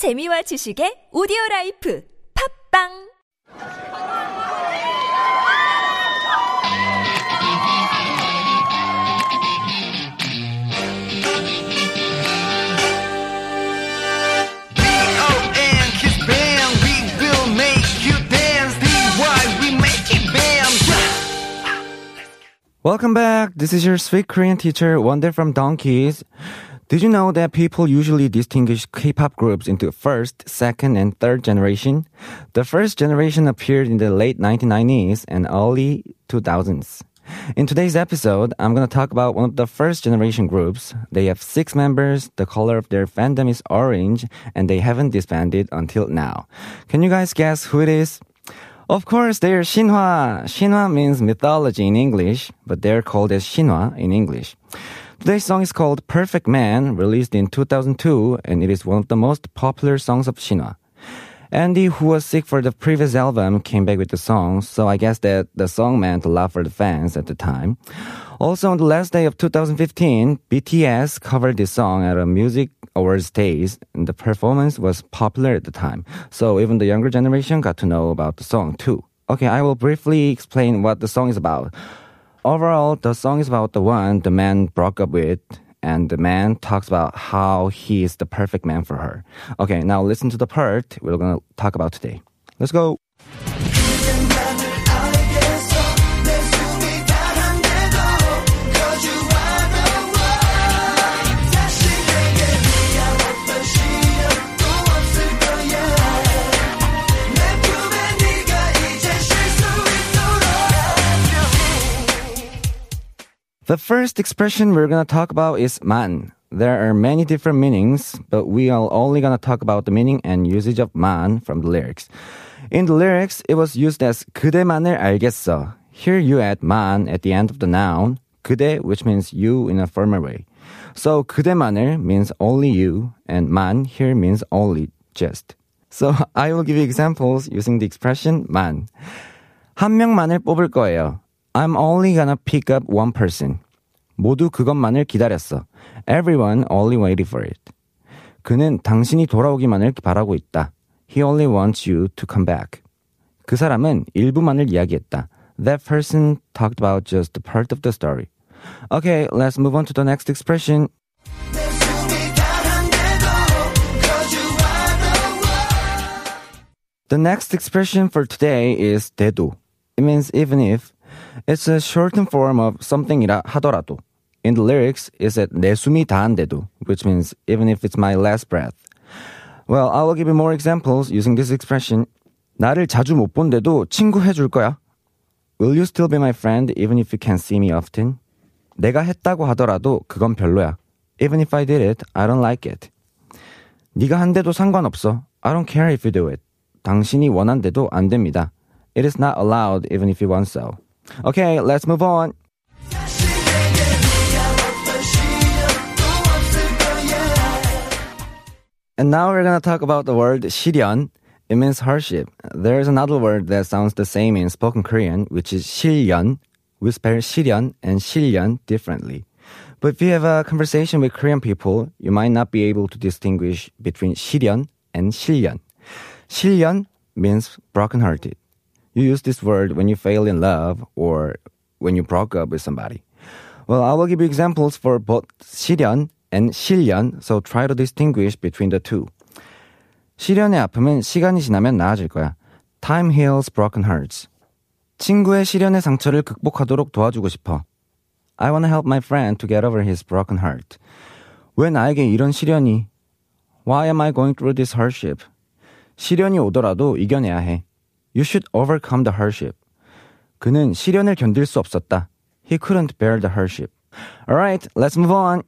재미와 지식의 오디오라이프 팝빵 Welcome back. This is your sweet Korean teacher, Wonder from Donkeys. Did you know that people usually distinguish K-pop groups into first, second, and third generation? The first generation appeared in the late 1990s and early 2000s. In today's episode, I'm going to talk about one of the first generation groups. They have 6 members, the color of their fandom is orange, and they haven't disbanded until now. Can you guys guess who it is? Of course, they're 신화. 신화 means mythology in English, but they're called as 신화 in English. Today's song is called Perfect Man, released in 2002, and it is one of the most popular songs of 신화. Andy, who was sick for the previous album, came back with the song, so I guess that the song meant a lot for the fans at the time. Also, on the last day of 2015, BTS covered this song at a music awards days, and the performance was popular at the time. So even the younger generation got to know about the song too. Okay, I will briefly explain what the song is about. Overall, the song is about the one the man broke up with, and the man talks about how he is the perfect man for her. Okay, now listen to the part we're going to talk about today. Let's go! The first expression we're going to talk about is man. There are many different meanings, but we are only going to talk about the meaning and usage of man from the lyrics. In the lyrics, it was used as 그대만을 알겠어. Here you add man at the end of the noun, 그대, which means you in a formal way. So 그대만을 means only you, and man here means only, just. So I will give you examples using the expression man. 한 명만을 뽑을 거예요. I'm only gonna pick up one person. 모두 그것만을 기다렸어. Everyone only waited for it. 그는 당신이 돌아오기만을 바라고 있다. He only wants you to come back. 그 사람은 일부만을 이야기했다. That person talked about just the part of the story. Okay, let's move on to the next expression. The next expression for today is 대도. It means even if. It's a shortened form of something이라 하더라도. In the lyrics, it's at 내 숨이 다한데도, which means even if it's my last breath. Well, I will give you more examples using this expression. 나를 자주 못 본데도 친구 해줄 거야. Will you still be my friend even if you can't see me often? 내가 했다고 하더라도 그건 별로야. Even if I did it, I don't like it. 네가 한데도 상관없어. I don't care if you do it. 당신이 원한데도 안 됩니다. It is not allowed even if you want so. Okay, let's move on. And now we're gonna talk about the word 시련. It means hardship. There is another word that sounds the same in spoken Korean, which is 실연. We spell 시련 and 실연 differently. But if you have a conversation with Korean people, you might not be able to distinguish between 시련 and 실연. 실연 means broken-hearted. You use this word when you fail in love or when you broke up with somebody. Well, I will give you examples for both 시련 and 실연, so try to distinguish between the two. 시련의 아픔은 시간이 지나면 나아질 거야. Time heals broken hearts. 친구의 시련의 상처를 극복하도록 도와주고 싶어. I want to help my friend to get over his broken heart. 왜 나에게 이런 시련이? Why am I going through this hardship? 시련이 오더라도 이겨내야 해. You should overcome the hardship. 그는 시련을 견딜 수 없었다. He couldn't bear the hardship. Alright, let's move on.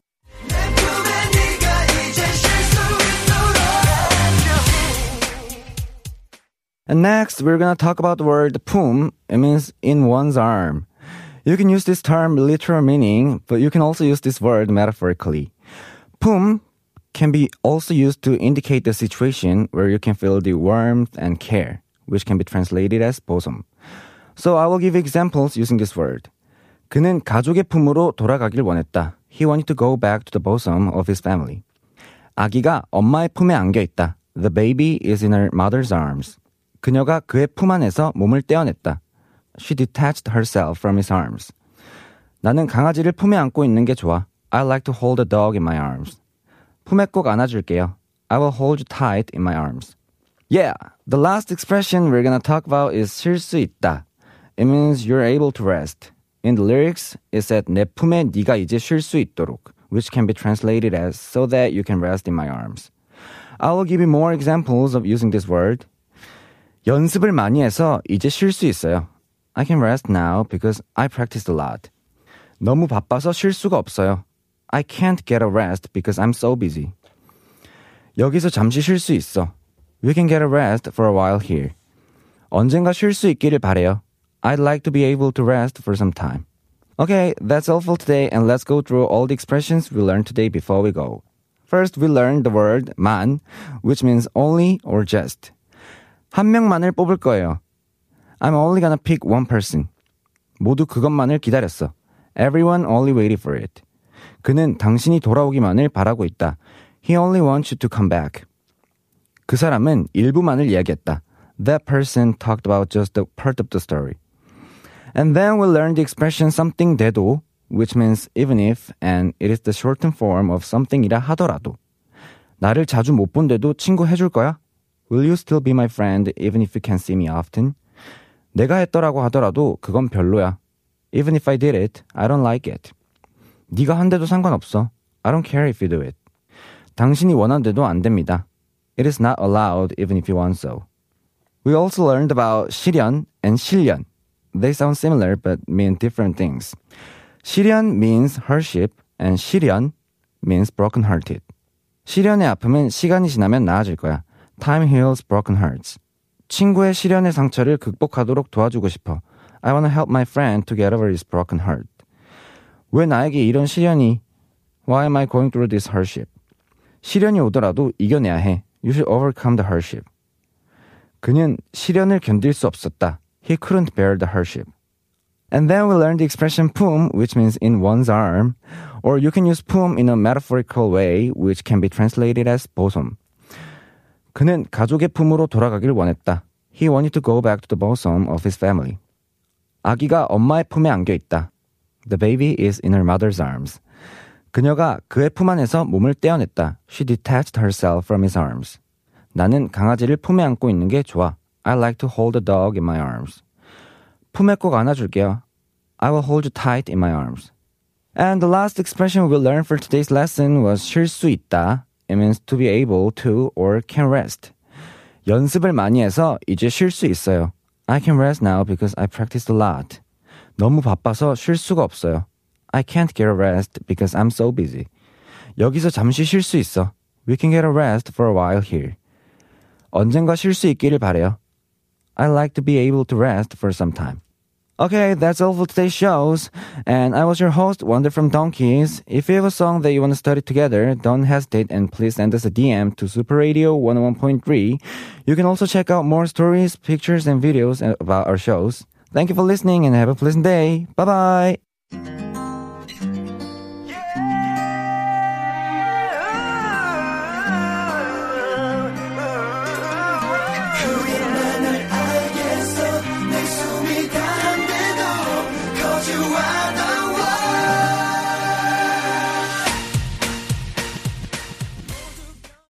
And next, we're gonna talk about the word 품. It means in one's arm. You can use this term literal meaning, but you can also use this word metaphorically. 품 can be also used to indicate the situation where you can feel the warmth and care, which can be translated as bosom. So I will give examples using this word. 그는 가족의 품으로 돌아가길 원했다. He wanted to go back to the bosom of his family. 아기가 엄마의 품에 안겨 있다. The baby is in her mother's arms. 그녀가 그의 품 안에서 몸을 떼어냈다. She detached herself from his arms. 나는 강아지를 품에 안고 있는 게 좋아. I like to hold a dog in my arms. 품에 꼭 안아줄게요. I will hold you tight in my arms. Yeah, the last expression we're gonna talk about is 쉴 수 있다. It means you're able to rest. In the lyrics, it said 내 품에 네가 이제 쉴 수 있도록, which can be translated as so that you can rest in my arms. I will give you more examples of using this word. 연습을 많이 해서 이제 쉴 수 있어요. I can rest now because I practiced a lot. 너무 바빠서 쉴 수가 없어요. I can't get a rest because I'm so busy. 여기서 잠시 쉴 수 있어. We can get a rest for a while here. 언젠가 쉴 수 있기를 바래요. I'd like to be able to rest for some time. Okay, that's all for today, and let's go through all the expressions we learned today before we go. First, we learned the word man, which means only or just. 한 명만을 뽑을 거예요. I'm only gonna pick one person. 모두 그것만을 기다렸어. Everyone only waited for it. 그는 당신이 돌아오기만을 바라고 있다. He only wants you to come back. 그 사람은 일부만을 이야기했다. That person talked about just the part of the story. And then we learned the expression something 돼도, which means even if, and it is the shortened form of something이라 하더라도. 나를 자주 못 본데도 친구 해줄 거야? Will you still be my friend even if you can't see me often? 내가 했더라고 하더라도 그건 별로야. Even if I did it, I don't like it. 네가 한데도 상관없어. I don't care if you do it. 당신이 원한데도 안 됩니다. It is not allowed even if you want so. We also learned about 시련 and 실련. They sound similar but mean different things. 시련 means hardship and 실련 means broken-hearted. 시련의 아픔은 시간이 지나면 나아질 거야. Time heals broken hearts. 친구의 시련의 상처를 극복하도록 도와주고 싶어. I want to help my friend to get over his broken heart. 왜 나에게 이런 시련이? Why am I going through this hardship? 시련이 오더라도 이겨내야 해. You should overcome the hardship. 그는 시련을 견딜 수 없었다. He couldn't bear the hardship. And then we learned the expression 품, which means in one's arm. Or you can use 품 in a metaphorical way, which can be translated as bosom. 그는 가족의 품으로 돌아가길 원했다. He wanted to go back to the bosom of his family. 아기가 엄마의 품에 안겨 있다. The baby is in her mother's arms. 그녀가 그의 품 안에서 몸을 떼어냈다. She detached herself from his arms. 나는 강아지를 품에 안고 있는 게 좋아. I like to hold a dog in my arms. 품에 꼭 안아줄게요. I will hold you tight in my arms. And the last expression we learned for today's lesson was 쉴 수 있다. It means to be able to or can rest. 연습을 많이 해서 이제 쉴 수 있어요. I can rest now because I practiced a lot. 너무 바빠서 쉴 수가 없어요. I can't get a rest because I'm so busy. 여기서 잠시 쉴 수 있어. We can get a rest for a while here. 언젠가 쉴 수 있기를 바래요. I like to be able to rest for some time. Okay, that's all for today's shows. And I was your host, Wonder from Donkeys. If you have a song that you want to study together, don't hesitate and please send us a DM to Super Radio 101.3. You can also check out more stories, pictures, and videos about our shows. Thank you for listening and have a pleasant day. Bye-bye.